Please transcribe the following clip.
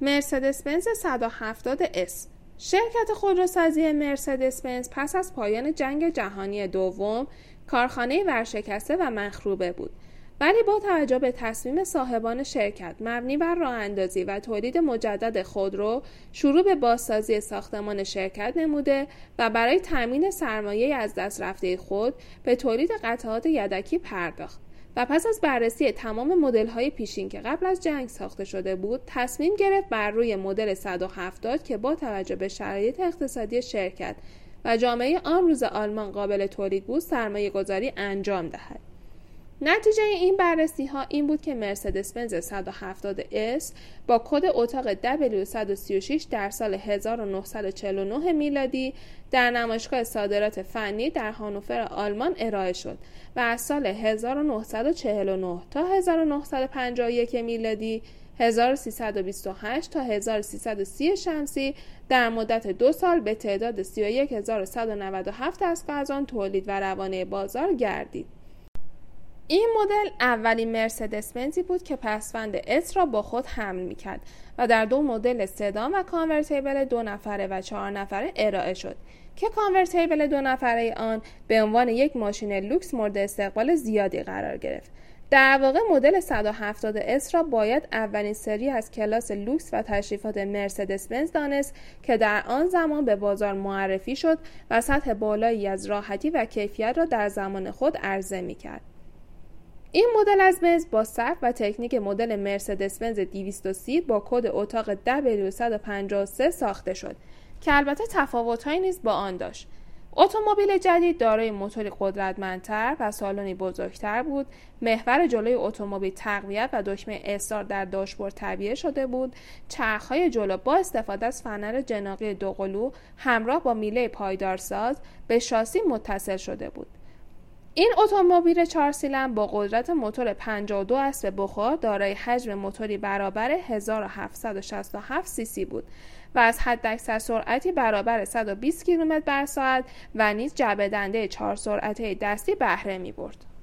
مرسدس بنز 170 S. شرکت خودروسازی مرسدس بنز پس از پایان جنگ جهانی دوم کارخانه ورشکسته و مخروبه بود، ولی با توجه به تصمیم صاحبان شرکت مبنی بر راه‌اندازی و تولید مجدد خودرو، شروع به بازسازی ساختمان شرکت نموده و برای تامین سرمایه از دست رفته خود به تولید قطعات یدکی پرداخت و پس از بررسی تمام مدل‌های پیشین که قبل از جنگ ساخته شده بود، تصمیم گرفت بر روی مدل 170 که با توجه به شرایط اقتصادی شرکت و جامعه آن روز آلمان قابل تولید بود، سرمایه‌گذاری انجام دهد. نتیجه این بررسی‌ها این بود که مرسدس بنز 170 S با کد اتاق W136 در سال 1949 میلادی در نمایشگاه صادرات فنی در هانوفر آلمان ارائه شد و از سال 1949 تا 1951 میلادی، 1328 تا 1330 شمسی، در مدت 2 سال به تعداد 31197 دستگاه از آن تولید و روانه بازار گردید. این مدل اولین مرسدس بنزی بود که پسوند S را با خود حمل می‌کرد و در 2 مدل سدان و کانورتیبل 2 نفره و 4 نفره ارائه شد که کانورتیبل 2 نفره آن به عنوان یک ماشین لوکس مورد استقبال زیادی قرار گرفت. در واقع مدل 170 S را باید اولین سری از کلاس لوکس و تشریفات مرسدس بنز دانست که در آن زمان به بازار معرفی شد و سطح بالایی از راحتی و کیفیت را در زمان خود عرضه می‌کرد. این مدل از بنز با سبک و تکنیک مدل مرسدس بنز 230 با کد اتاق W153 ساخته شد که البته تفاوت‌هایی نیز با آن داشت. اتومبیل جدید دارای موتوری قدرتمندتر و سالنی بزرگتر بود. محور جلوی اتومبیل تقویت و دکمه استارت در داشبورد تعبیه شده بود. چرخ‌های جلو با استفاده از فنر جناغی 2 قلو همراه با میله پایدارساز به شاسی متصل شده بود. این اتومبیل 4 سیلندر با قدرت موتور 52 اسب بخار دارای حجم موتوری برابر 1767 سی سی بود و از حداکثر سرعتی برابر 120 کیلومتر بر ساعت و نیز جعبه‌دنده 4 سرعته دستی بهره می برد.